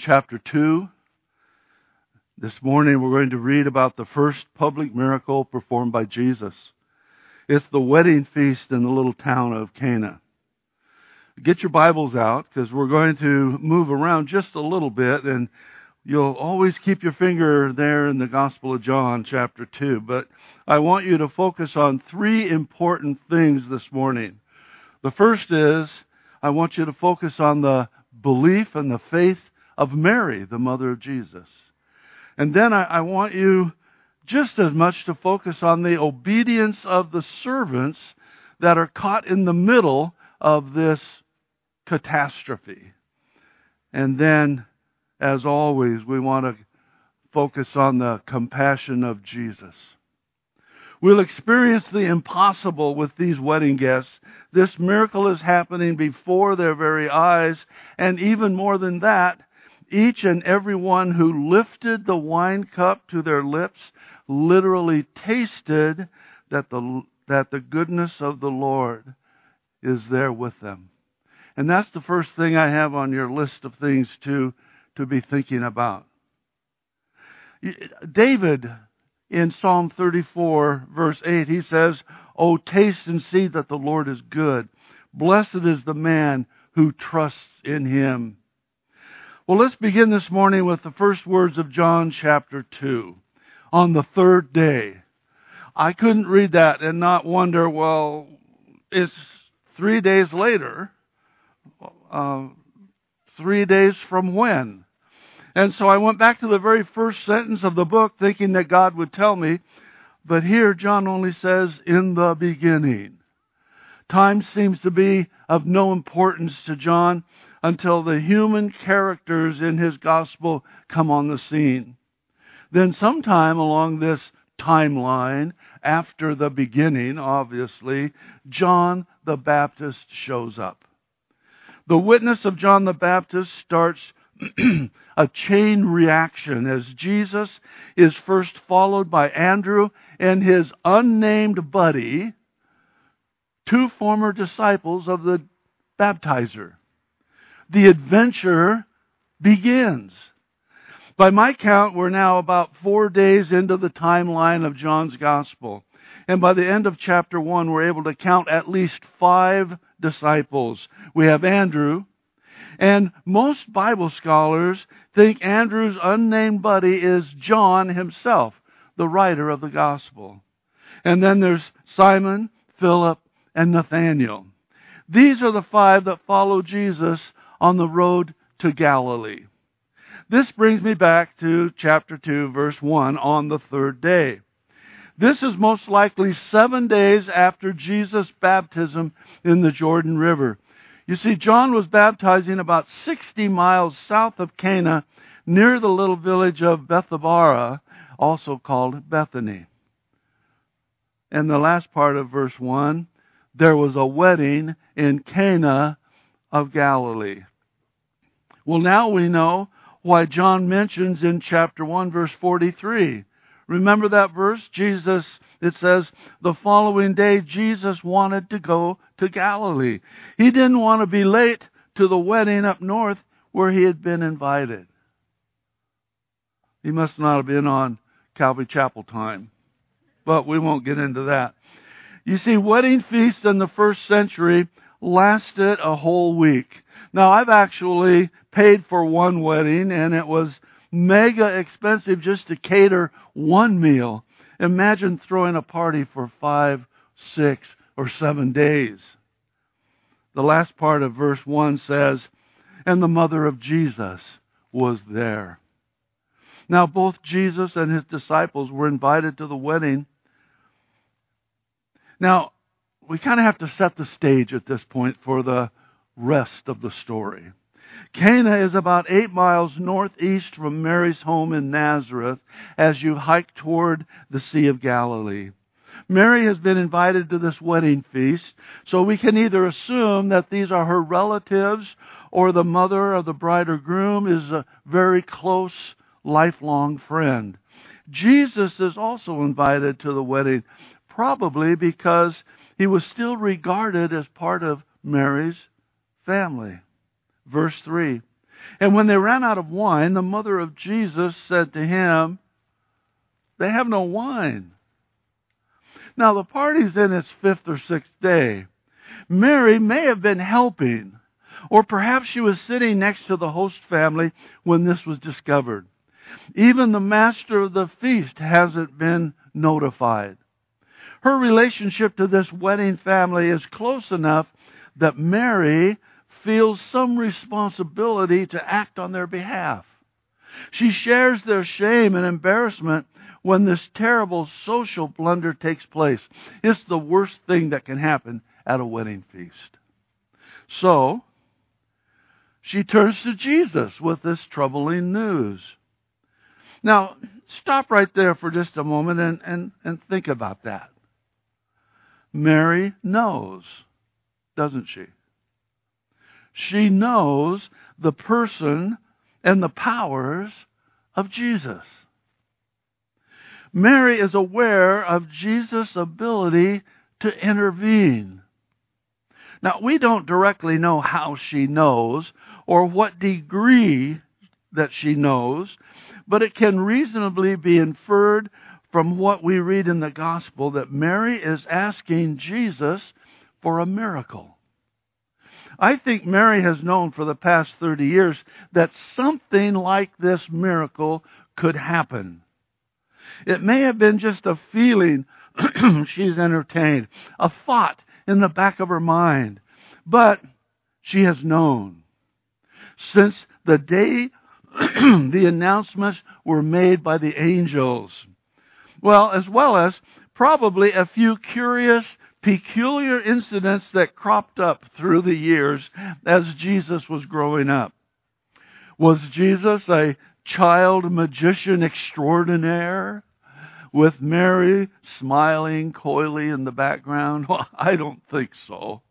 chapter 2. This morning we're going to read about the first public miracle performed by Jesus. It's the wedding feast in the little town of Cana. Get your Bibles out because we're going to move around just a little bit, and you'll always keep your finger there in the Gospel of John chapter 2. But I want you to focus on three important things this morning. The first is I want you to focus on the belief and the faith of Mary, the mother of Jesus. And then I want you just as much to focus on the obedience of the servants that are caught in the middle of this catastrophe. And then, as always, we want to focus on the compassion of Jesus. We'll experience the impossible with these wedding guests. This miracle is happening before their very eyes, and even more than that, each and every one who lifted the wine cup to their lips literally tasted that the goodness of the Lord is there with them. And that's the first thing I have on your list of things to be thinking about. David, in Psalm 34, verse 8, he says, "O taste and see that the Lord is good. Blessed is the man who trusts in him." Well, let's begin this morning with the first words of John chapter 2. On the third day. I couldn't read that and not wonder, well, it's 3 days later, 3 days from when? And so I went back to the very first sentence of the book thinking that God would tell me, but here John only says, in the beginning. Time seems to be of no importance to John until the human characters in his gospel come on the scene. Then sometime along this timeline, after the beginning, obviously, John the Baptist shows up. The witness of John the Baptist starts a chain reaction as Jesus is first followed by Andrew and his unnamed buddy, two former disciples of the baptizer. The adventure begins. By my count, we're now about 4 days into the timeline of John's Gospel. And by the end of chapter 1, we're able to count at least 5 disciples. We have Andrew, and most Bible scholars think Andrew's unnamed buddy is John himself, the writer of the Gospel. And then there's Simon, Philip, and Nathanael. These are the 5 that follow Jesus on the road to Galilee. This brings me back to chapter 2, verse 1, on the third day. This is most likely 7 days after Jesus' baptism in the Jordan River. You see, John was baptizing about 60 miles south of Cana, near the little village of Bethabara, also called Bethany. And the last part of verse 1, there was a wedding in Cana of Galilee. Well, now we know why John mentions in chapter 1, verse 43. Remember that verse? It says, the following day, Jesus wanted to go to Galilee. He didn't want to be late to the wedding up north where he had been invited. He must not have been on Calvary Chapel time, but we won't get into that. You see, wedding feasts in the first century lasted a whole week. Now, I've actually paid for one wedding, and it was mega expensive just to cater one meal. Imagine throwing a party for 5, 6, or 7 days. The last part of verse 1 says, and the mother of Jesus was there. Now, both Jesus and his disciples were invited to the wedding. Now, we kind of have to set the stage at this point for the rest of the story. Cana is about 8 miles northeast from Mary's home in Nazareth as you hike toward the Sea of Galilee. Mary has been invited to this wedding feast, so we can either assume that these are her relatives or the mother of the bride or groom is a very close, lifelong friend. Jesus is also invited to the wedding, probably because he was still regarded as part of Mary's family. Verse 3, And when they ran out of wine, the mother of Jesus said to him, "They have no wine." Now, the party's in its fifth or sixth day. Mary may have been helping, or perhaps she was sitting next to the host family when this was discovered. Even the master of the feast hasn't been notified. Her relationship to this wedding family is close enough that Mary feels some responsibility to act on their behalf. She shares their shame and embarrassment when this terrible social blunder takes place. It's the worst thing that can happen at a wedding feast. So, she turns to Jesus with this troubling news. Now, stop right there for just a moment and think about that. Mary knows, doesn't she? She knows the person and the powers of Jesus. Mary is aware of Jesus' ability to intervene. Now, we don't directly know how she knows or what degree that she knows, but it can reasonably be inferred from what we read in the gospel that Mary is asking Jesus for a miracle. I think Mary has known for the past 30 years that something like this miracle could happen. It may have been just a feeling she's entertained, a thought in the back of her mind, but she has known. Since the day the announcements were made by the angels, as well as probably a few curious, peculiar incidents that cropped up through the years as Jesus was growing up. Was Jesus a child magician extraordinaire with Mary smiling coyly in the background? Well, I don't think so.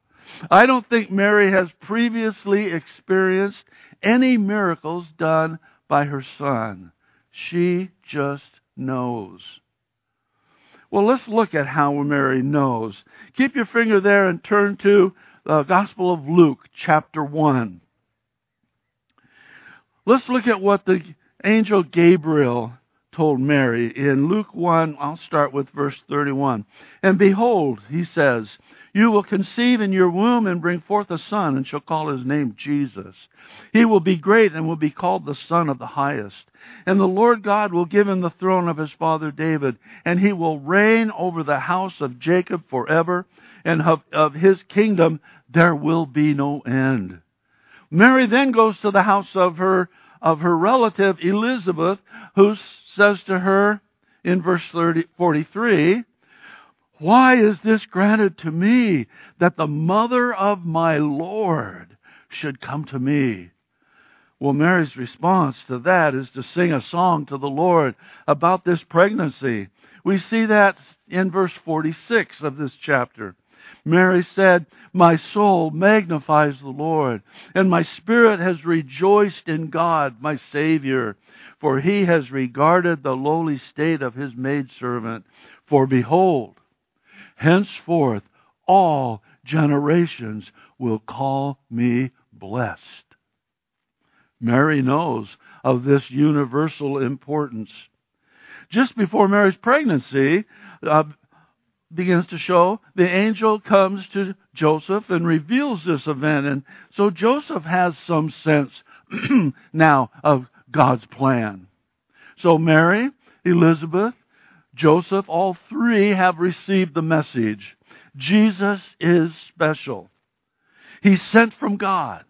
I don't think Mary has previously experienced any miracles done by her son. She just knows. Well, let's look at how Mary knows. Keep your finger there and turn to the Gospel of Luke, chapter 1. Let's look at what the angel Gabriel told Mary. In Luke 1, I'll start with verse 31. "And behold," he says, "you will conceive in your womb and bring forth a son, and shall call his name Jesus. He will be great and will be called the Son of the Highest. And the Lord God will give him the throne of his father David, and he will reign over the house of Jacob forever, and of his kingdom there will be no end." Mary then goes to the house of her relative Elizabeth, who says to her in verse 43, "Why is this granted to me, that the mother of my Lord should come to me?" Well, Mary's response to that is to sing a song to the Lord about this pregnancy. We see that in verse 46 of this chapter. Mary said, "My soul magnifies the Lord, and my spirit has rejoiced in God, my Savior, for he has regarded the lowly state of his maidservant. For behold, henceforth all generations will call me blessed." Mary knows of this universal importance. Just before Mary's pregnancy begins to show, the angel comes to Joseph and reveals this event. And so Joseph has some sense now of God's plan. So Mary, Elizabeth, Joseph, all three have received the message. Jesus is special. He's sent from God.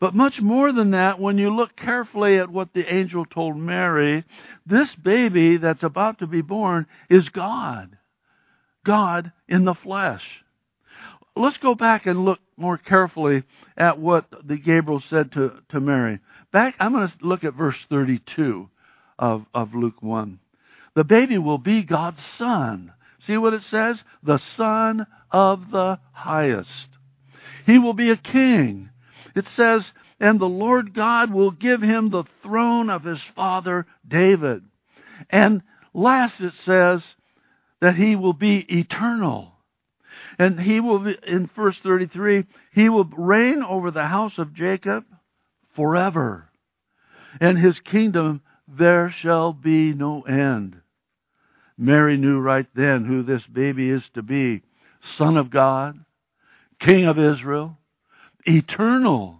But much more than that, when you look carefully at what the angel told Mary, this baby that's about to be born is God. God in the flesh. Let's go back and look more carefully at what the Gabriel said to Mary. I'm going to look at verse 32 of Luke 1. "The baby will be God's son." See what it says? "The Son of the Highest. He will be a king." It says, "And the Lord God will give him the throne of his father David." And last it says that he will be eternal. And he will be, in verse 33, he will reign over the house of Jacob forever. And his kingdom, there shall be no end. Mary knew right then who this baby is to be. Son of God, King of Israel, eternal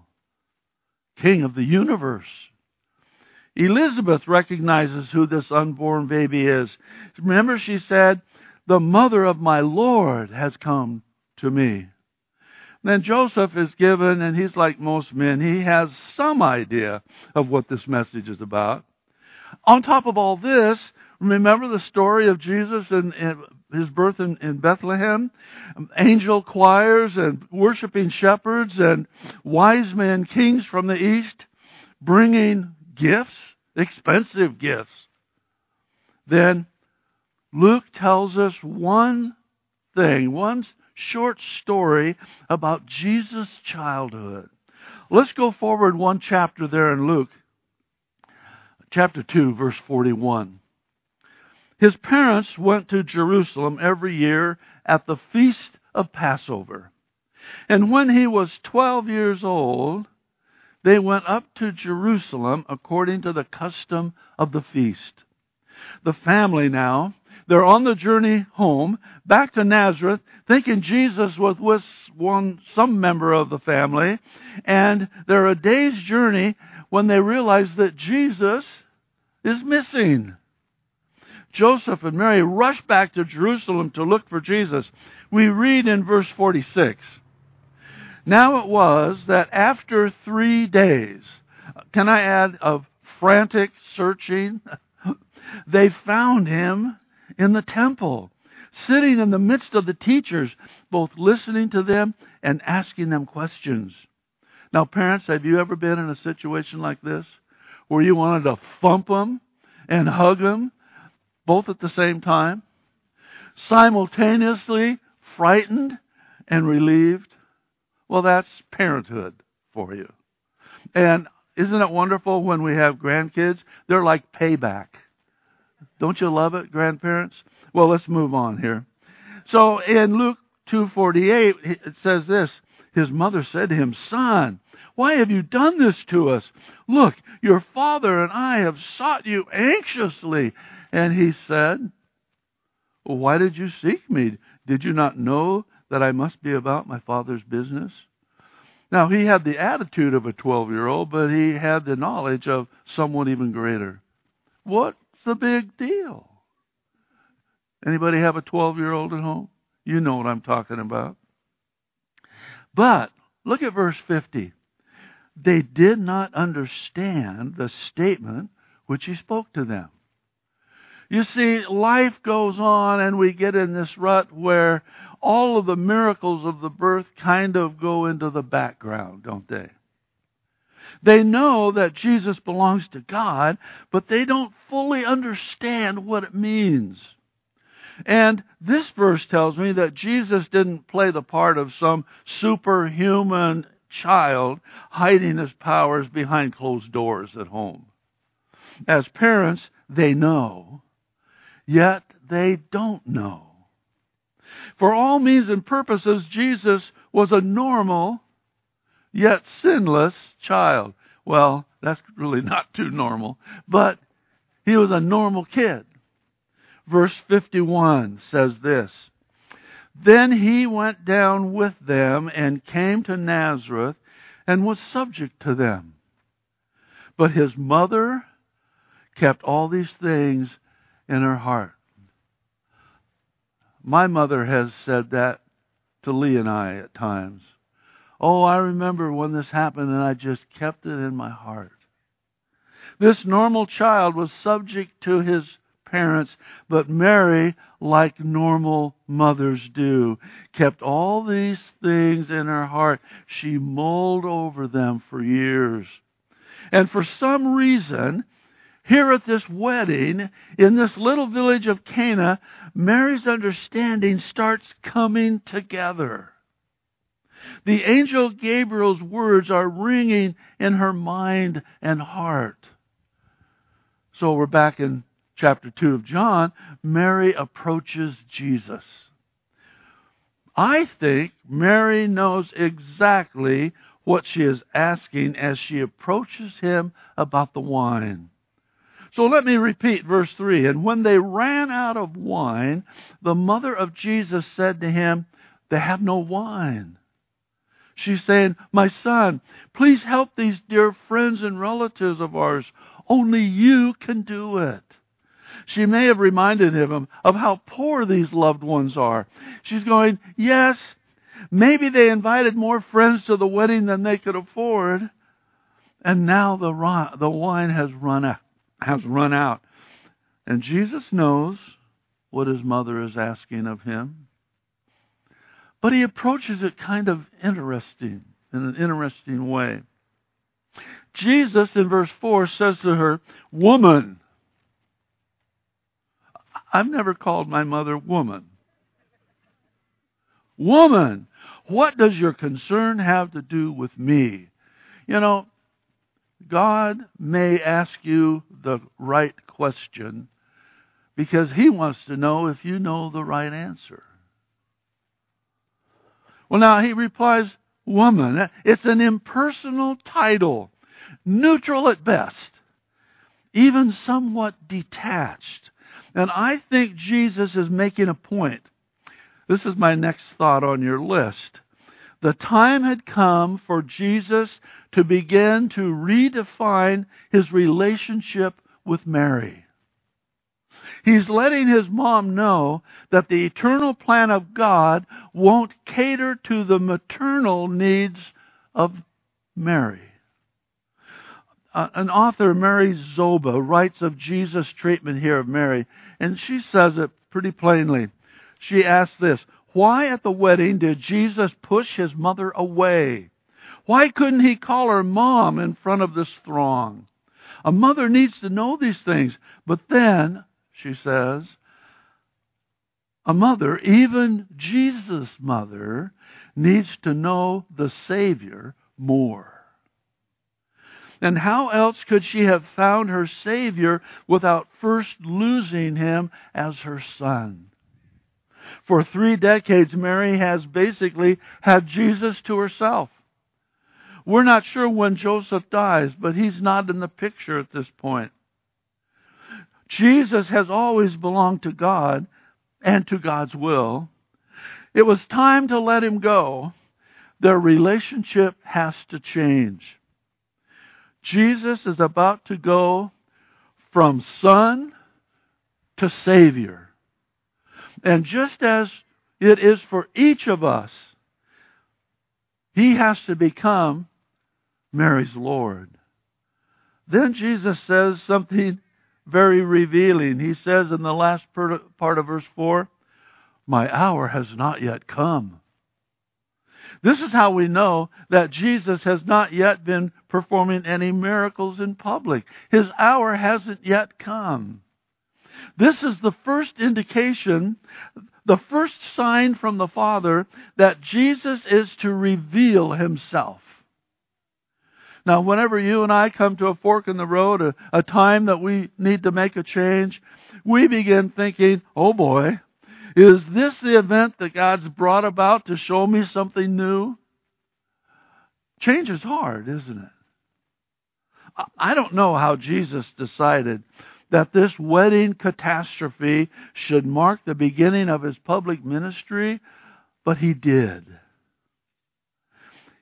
King of the universe. Elizabeth recognizes who this unborn baby is. Remember, she said, "The mother of my Lord has come to me." Then Joseph is given, and he's like most men. He has some idea of what this message is about. On top of all this, remember the story of Jesus and his birth in Bethlehem? Angel choirs and worshiping shepherds and wise men, kings from the east, bringing gifts, expensive gifts. Then Luke tells us one thing, one short story about Jesus' childhood. Let's go forward one chapter there in Luke, chapter 2, verse 41. His parents went to Jerusalem every year at the feast of Passover. And when he was 12 years old, they went up to Jerusalem according to the custom of the feast. The family now, they're on the journey home, back to Nazareth, thinking Jesus was with some member of the family. And they're a day's journey when they realize that Jesus is missing. Joseph and Mary rush back to Jerusalem to look for Jesus. We read in verse 46, "Now it was that after 3 days," can I add, of frantic searching, "they found him in the temple, sitting in the midst of the teachers, both listening to them and asking them questions." Now, parents, have you ever been in a situation like this where you wanted to thump them and hug them? Both at the same time, simultaneously frightened and relieved? Well, that's parenthood for you. And isn't it wonderful when we have grandkids? They're like payback. Don't you love it, grandparents? Well, let's move on here. So in Luke 2:48, it says this, "His mother said to him, 'Son, why have you done this to us? Look, your father and I have sought you anxiously.' And he said, 'Why did you seek me? Did you not know that I must be about my Father's business?'" Now, he had the attitude of a 12-year-old, but he had the knowledge of someone even greater. What's the big deal? Anybody have a 12-year-old at home? You know what I'm talking about. But look at verse 50. "They did not understand the statement which he spoke to them." You see, life goes on and we get in this rut where all of the miracles of the birth kind of go into the background, don't they? They know that Jesus belongs to God, but they don't fully understand what it means. And this verse tells me that Jesus didn't play the part of some superhuman child hiding his powers behind closed doors at home. As parents, they know. Yet they don't know. For all means and purposes, Jesus was a normal, yet sinless child. Well, that's really not too normal, but he was a normal kid. Verse 51 says this, "Then he went down with them and came to Nazareth and was subject to them. But his mother kept all these things in her heart." My mother has said that to Lee and I at times. "Oh, I remember when this happened and I just kept it in my heart." This normal child was subject to his parents, but Mary, like normal mothers do, kept all these things in her heart. She mulled over them for years. And for some reason, here at this wedding, in this little village of Cana, Mary's understanding starts coming together. The angel Gabriel's words are ringing in her mind and heart. So we're back in chapter 2 of John. Mary approaches Jesus. I think Mary knows exactly what she is asking as she approaches him about the wine. So let me repeat verse 3. And when they ran out of wine, the mother of Jesus said to him, "They have no wine." She's saying, "My son, please help these dear friends and relatives of ours. Only you can do it." She may have reminded him of how poor these loved ones are. She's going, yes, maybe they invited more friends to the wedding than they could afford. And now the wine has run out. And Jesus knows what his mother is asking of him. But he approaches it kind of interesting, in an interesting way. Jesus, in verse 4, says to her, "Woman." I've never called my mother woman. Woman, what does your concern have to do with me? You know, God may ask you the right question because he wants to know if you know the right answer. Well, now he replies, "Woman." It's an impersonal title, neutral at best, even somewhat detached. And I think Jesus is making a point. This is my next thought on your list. The time had come for Jesus to begin to redefine his relationship with Mary. He's letting his mom know that the eternal plan of God won't cater to the maternal needs of Mary. An author, Mary Zoba, writes of Jesus' treatment here of Mary, and she says it pretty plainly. She asks this, "Why at the wedding did Jesus push his mother away? Why couldn't he call her mom in front of this throng? A mother needs to know these things." But then, she says, a mother, even Jesus' mother, needs to know the Savior more. And how else could she have found her Savior without first losing him as her son? For 3 decades, Mary has basically had Jesus to herself. We're not sure when Joseph dies, but he's not in the picture at this point. Jesus has always belonged to God and to God's will. It was time to let him go. Their relationship has to change. Jesus is about to go from son to Savior. And just as it is for each of us, he has to become Mary's Lord. Then Jesus says something very revealing. He says in the last part of verse 4, "My hour has not yet come." This is how we know that Jesus has not yet been performing any miracles in public. His hour hasn't yet come. This is the first indication, the first sign from the Father that Jesus is to reveal himself. Now, whenever you and I come to a fork in the road, a time that we need to make a change, we begin thinking, "Oh boy, is this the event that God's brought about to show me something new?" Change is hard, isn't it? I don't know how Jesus decided that this wedding catastrophe should mark the beginning of his public ministry, but he did.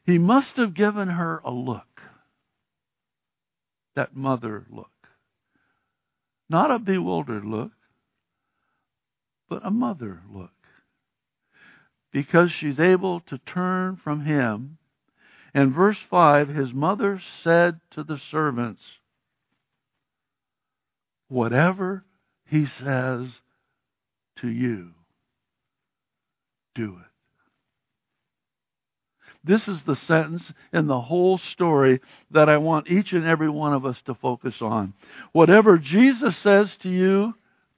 He must have given her a look, that mother look. Not a bewildered look, but a mother look, because she's able to turn from him. In verse 5, his mother said to the servants, "Whatever he says to you, do it." This is the sentence in the whole story that I want each and every one of us to focus on. Whatever Jesus says to you,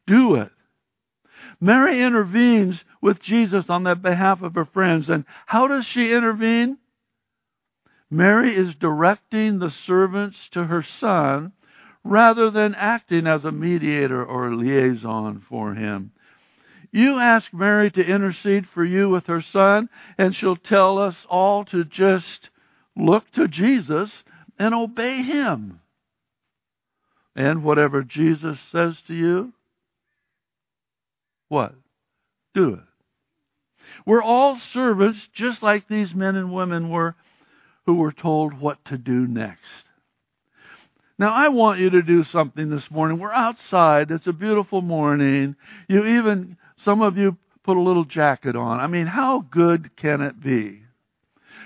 do it. Mary intervenes with Jesus on the behalf of her friends. And how does she intervene? Mary is directing the servants to her son rather than acting as a mediator or liaison for him. You ask Mary to intercede for you with her son, and she'll tell us all to just look to Jesus and obey him. And whatever Jesus says to you, what? Do it. We're all servants, just like these men and women were who were told what to do next. Now, I want you to do something this morning. We're outside. It's a beautiful morning. You even, some of you put a little jacket on. I mean, how good can it be?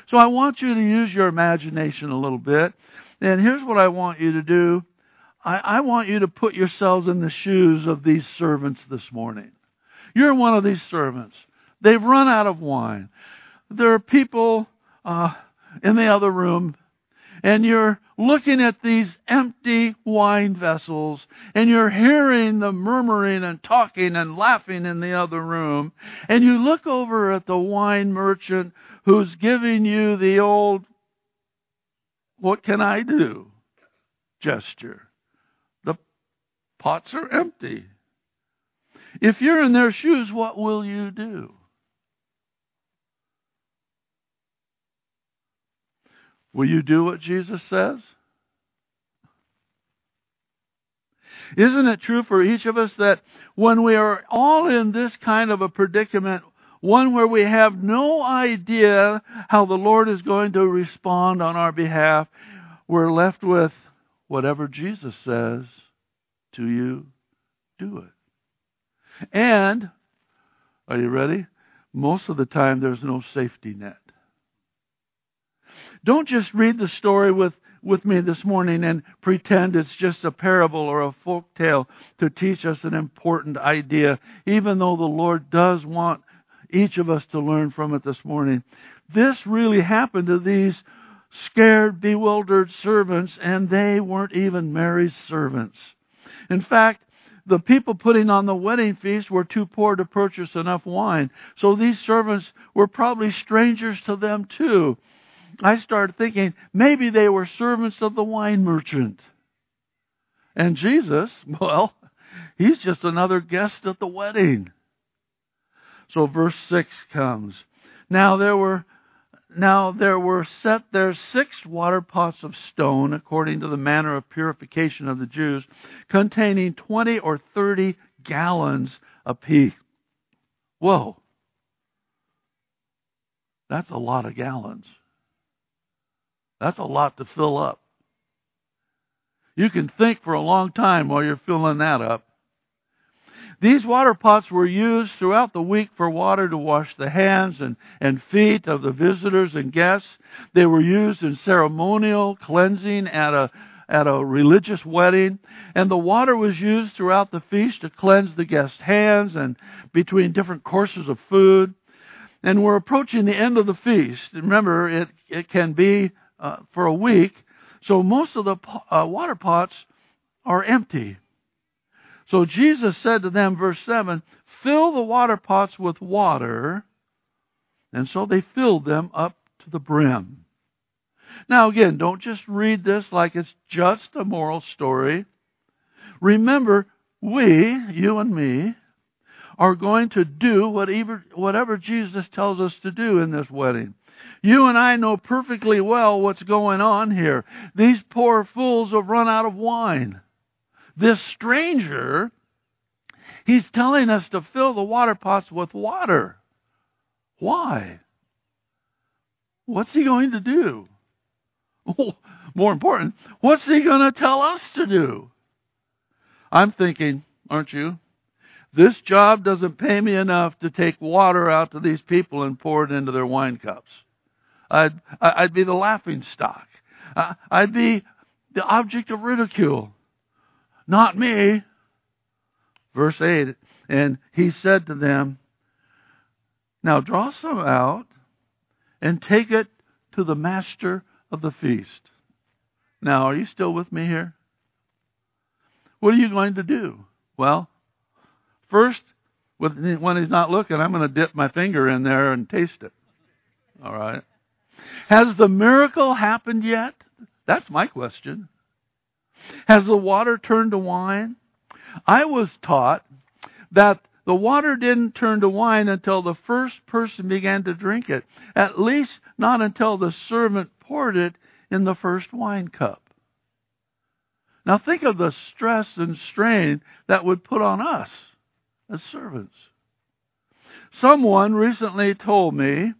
So I want you to use your imagination a little bit. And here's what I want you to do. I want you to put yourselves in the shoes of these servants this morning. You're one of these servants. They've run out of wine. There are people in the other room, and you're looking at these empty wine vessels, and you're hearing the murmuring and talking and laughing in the other room, and you look over at the wine merchant who's giving you the old, what can I do, gesture. The pots are empty. If you're in their shoes, what will you do? Will you do what Jesus says? Isn't it true for each of us that when we are all in this kind of a predicament, one where we have no idea how the Lord is going to respond on our behalf, we're left with whatever Jesus says to you, do it. And, are you ready? Most of the time there's no safety net. Don't just read the story with me this morning and pretend it's just a parable or a folk tale to teach us an important idea, even though the Lord does want each of us to learn from it this morning. This really happened to these scared, bewildered servants, and they weren't even Mary's servants. In fact, the people putting on the wedding feast were too poor to purchase enough wine, so these servants were probably strangers to them too. I started thinking, maybe they were servants of the wine merchant. And Jesus, well, he's just another guest at the wedding. So verse 6 comes. Now there were set there 6 water pots of stone, according to the manner of purification of the Jews, containing 20 or 30 gallons apiece. Whoa. That's a lot of gallons. That's a lot to fill up. You can think for a long time while you're filling that up. These water pots were used throughout the week for water to wash the hands and feet of the visitors and guests. They were used in ceremonial cleansing at a religious wedding, and the water was used throughout the feast to cleanse the guests' hands and between different courses of food. And we're approaching the end of the feast. Remember, it can be for a week. So most of the water pots are empty. So Jesus said to them, verse 7, fill the water pots with water. And so they filled them up to the brim. Now again, don't just read this like it's just a moral story. Remember, we, you and me, are going to do whatever Jesus tells us to do in this wedding. You and I know perfectly well what's going on here. These poor fools have run out of wine. This stranger, he's telling us to fill the water pots with water. Why? What's he going to do? More important, what's he going to tell us to do? I'm thinking, aren't you? This job doesn't pay me enough to take water out to these people and pour it into their wine cups. I'd be the laughing stock. I'd be the object of ridicule. Not me. Verse 8, and he said to them, now draw some out and take it to the master of the feast. Now, are you still with me here? What are you going to do? Well, first, when he's not looking, I'm going to dip my finger in there and taste it. All right. Has the miracle happened yet? That's my question. Has the water turned to wine? I was taught that the water didn't turn to wine until the first person began to drink it, at least not until the servant poured it in the first wine cup. Now think of the stress and strain that would put on us as servants. Someone recently told me,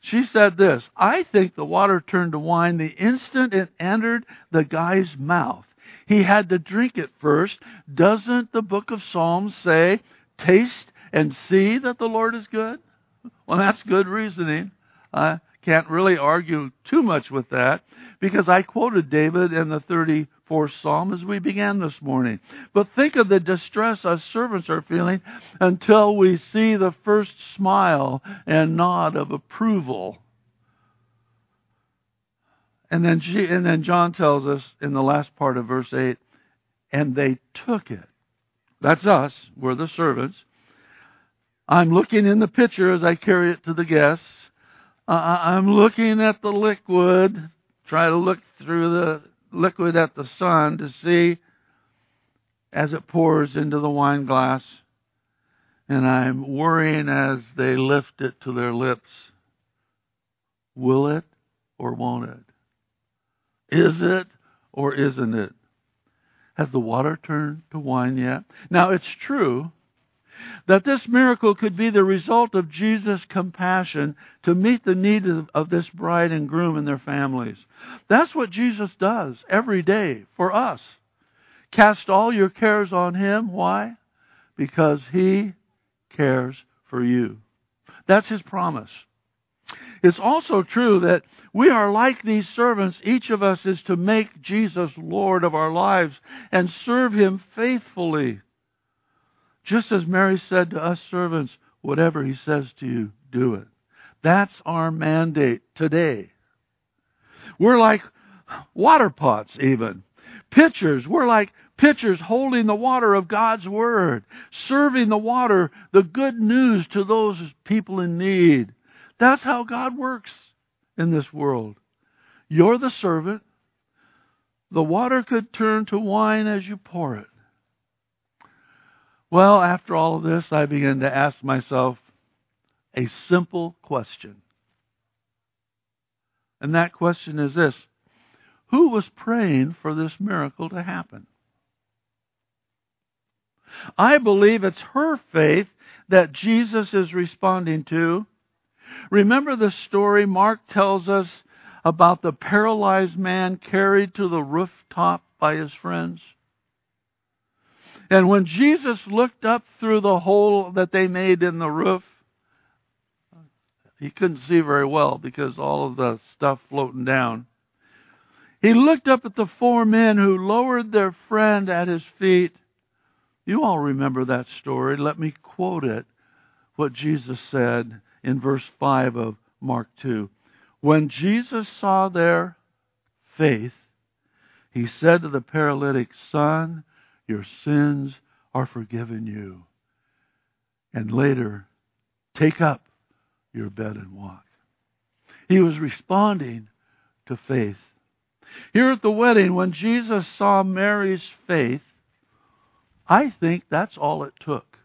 she said this, "I think the water turned to wine the instant it entered the guy's mouth. He had to drink it first. Doesn't the book of Psalms say, 'Taste and see that the Lord is good'?" Well, that's good reasoning. I can't really argue too much with that, because I quoted David in the 34th Psalm as we began this morning. But think of the distress us servants are feeling until we see the first smile and nod of approval. And then John tells us in the last part of verse 8, and they took it. That's us. We're the servants. I'm looking in the pitcher as I carry it to the guests. I'm looking at the liquid. Try to look through the liquid at the sun to see as it pours into the wine glass. And I'm worrying as they lift it to their lips. Will it or won't it? Is it or isn't it? Has the water turned to wine yet? Now, it's true that this miracle could be the result of Jesus' compassion to meet the needs of this bride and groom and their families. That's what Jesus does every day for us. Cast all your cares on Him. Why? Because He cares for you. That's His promise. It's also true that we are like these servants. Each of us is to make Jesus Lord of our lives and serve Him faithfully. Just as Mary said to us servants, whatever He says to you, do it. That's our mandate today. We're like water pots even. Pitchers. We're like pitchers holding the water of God's Word, serving the water, the good news to those people in need. That's how God works in this world. You're the servant. The water could turn to wine as you pour it. Well, after all of this, I began to ask myself a simple question. And that question is this: who was praying for this miracle to happen? I believe it's her faith that Jesus is responding to. Remember the story Mark tells us about the paralyzed man carried to the rooftop by his friends? And when Jesus looked up through the hole that they made in the roof, he couldn't see very well because all of the stuff floating down. He looked up at the four men who lowered their friend at his feet. You all remember that story. Let me quote it, what Jesus said in verse 5 of Mark 2. When Jesus saw their faith, He said to the paralytic, "Son, your sins are forgiven you." And later, "Take up your bed and walk." He was responding to faith. Here at the wedding, when Jesus saw Mary's faith, I think that's all it took.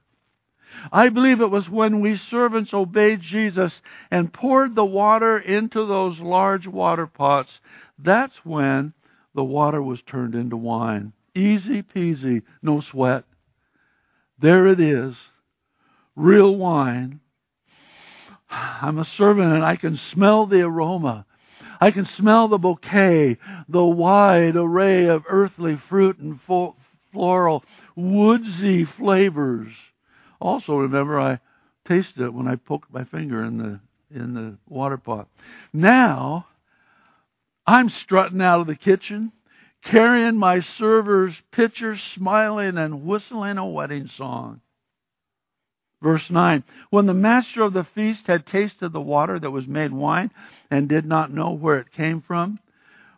I believe it was when we servants obeyed Jesus and poured the water into those large water pots, that's when the water was turned into wine. Easy peasy, no sweat. There it is, real wine. I'm a servant and I can smell the aroma. I can smell the bouquet, the wide array of earthly fruit and floral, woodsy flavors. Also, remember, I tasted it when I poked my finger in the water pot. Now, I'm strutting out of the kitchen, carrying my server's pitcher, smiling and whistling a wedding song. Verse 9, when the master of the feast had tasted the water that was made wine and did not know where it came from,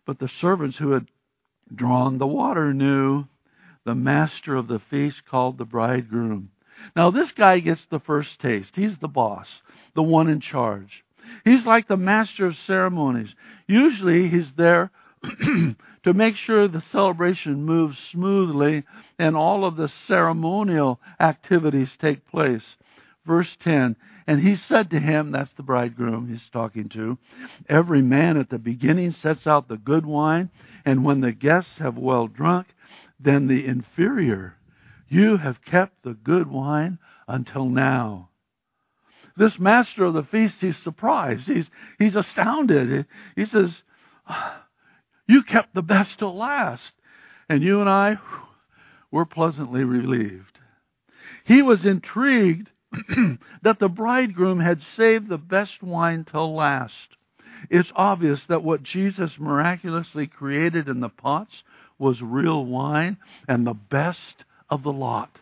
but the servants who had drawn the water knew, the master of the feast called the bridegroom. Now, this guy gets the first taste. He's the boss, the one in charge. He's like the master of ceremonies. Usually, he's there to make sure the celebration moves smoothly and all of the ceremonial activities take place. Verse 10, And he said to him, that's the bridegroom he's talking to, every man at the beginning sets out the good wine, and when the guests have well drunk, then the inferior. You have kept the good wine until now. This master of the feast, he's surprised. He's astounded. He says, you kept the best till last. And you and I were pleasantly relieved. He was intrigued that the bridegroom had saved the best wine till last. It's obvious that what Jesus miraculously created in the pots was real wine and the best of the lot.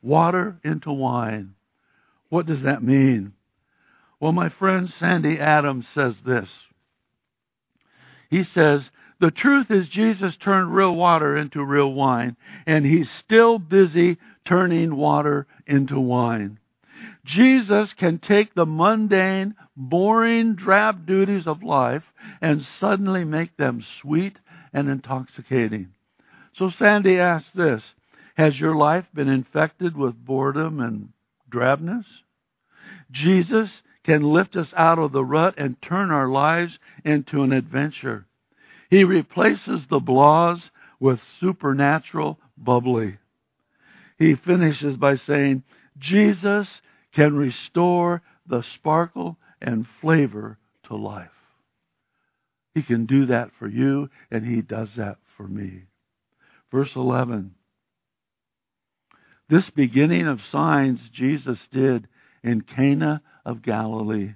Water into wine. What does that mean? Well, my friend Sandy Adams says this. He says, the truth is Jesus turned real water into real wine, and he's still busy turning water into wine. Jesus can take the mundane, boring, drab duties of life and suddenly make them sweet and intoxicating. So Sandy asks this, has your life been infected with boredom and drabness? Jesus can lift us out of the rut and turn our lives into an adventure. He replaces the blahs with supernatural bubbly. He finishes by saying, Jesus can restore the sparkle and flavor to life. He can do that for you, and he does that for me. Verse 11. This beginning of signs Jesus did in Cana of Galilee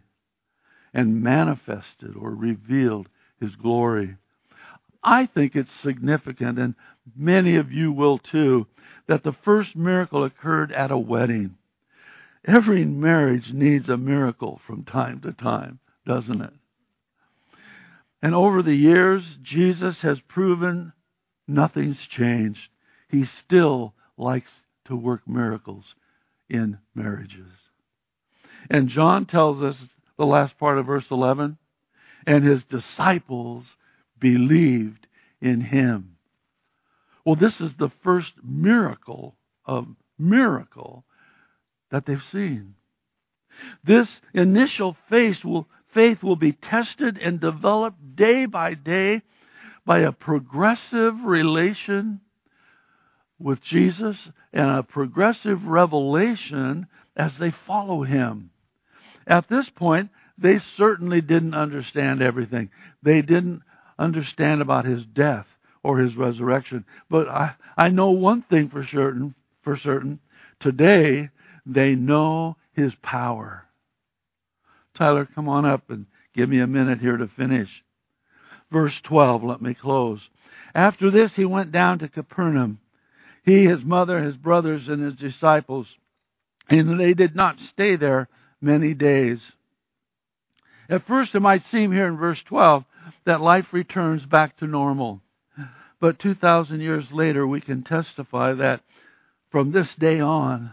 and manifested or revealed his glory. I think it's significant, and many of you will too, that the first miracle occurred at a wedding. Every marriage needs a miracle from time to time, doesn't it? And over the years, Jesus has proven nothing's changed. He still likes to work miracles in marriages. And John tells us the last part of verse 11, and his disciples believed in him. Well, this is the first miracle that they've seen. This initial faith will be tested and developed day by day by a progressive relation with Jesus and a progressive revelation as they follow him. At this point, they certainly didn't understand everything. They didn't understand about his death or his resurrection. But I know one thing for certain. Today, they know his power. Tyler, come on up and give me a minute here to finish. Verse 12, let me close. After this, he went down to Capernaum. He, his mother, his brothers, and his disciples. And they did not stay there many days. At first, it might seem here in verse 12 that life returns back to normal. But 2,000 years later, we can testify that from this day on,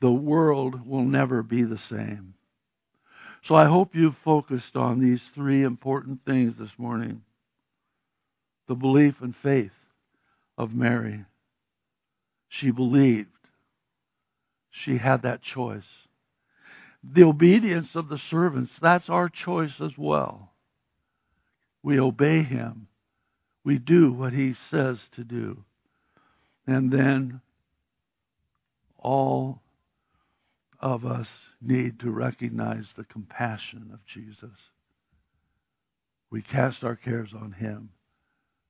the world will never be the same. So I hope you've focused on these three important things this morning. The belief and faith of Mary. She believed. She had that choice. The obedience of the servants, that's our choice as well. We obey him. We do what he says to do. And then all of us need to recognize the compassion of Jesus. We cast our cares on him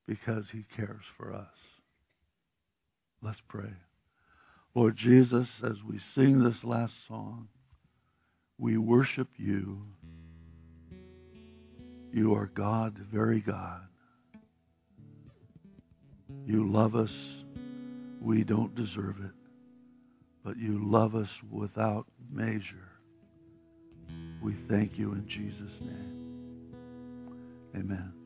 because he cares for us. Let's pray. Lord Jesus, as we sing this last song, we worship you. You are God, very God. You love us. We don't deserve it. But you love us without measure. We thank you in Jesus' name. Amen.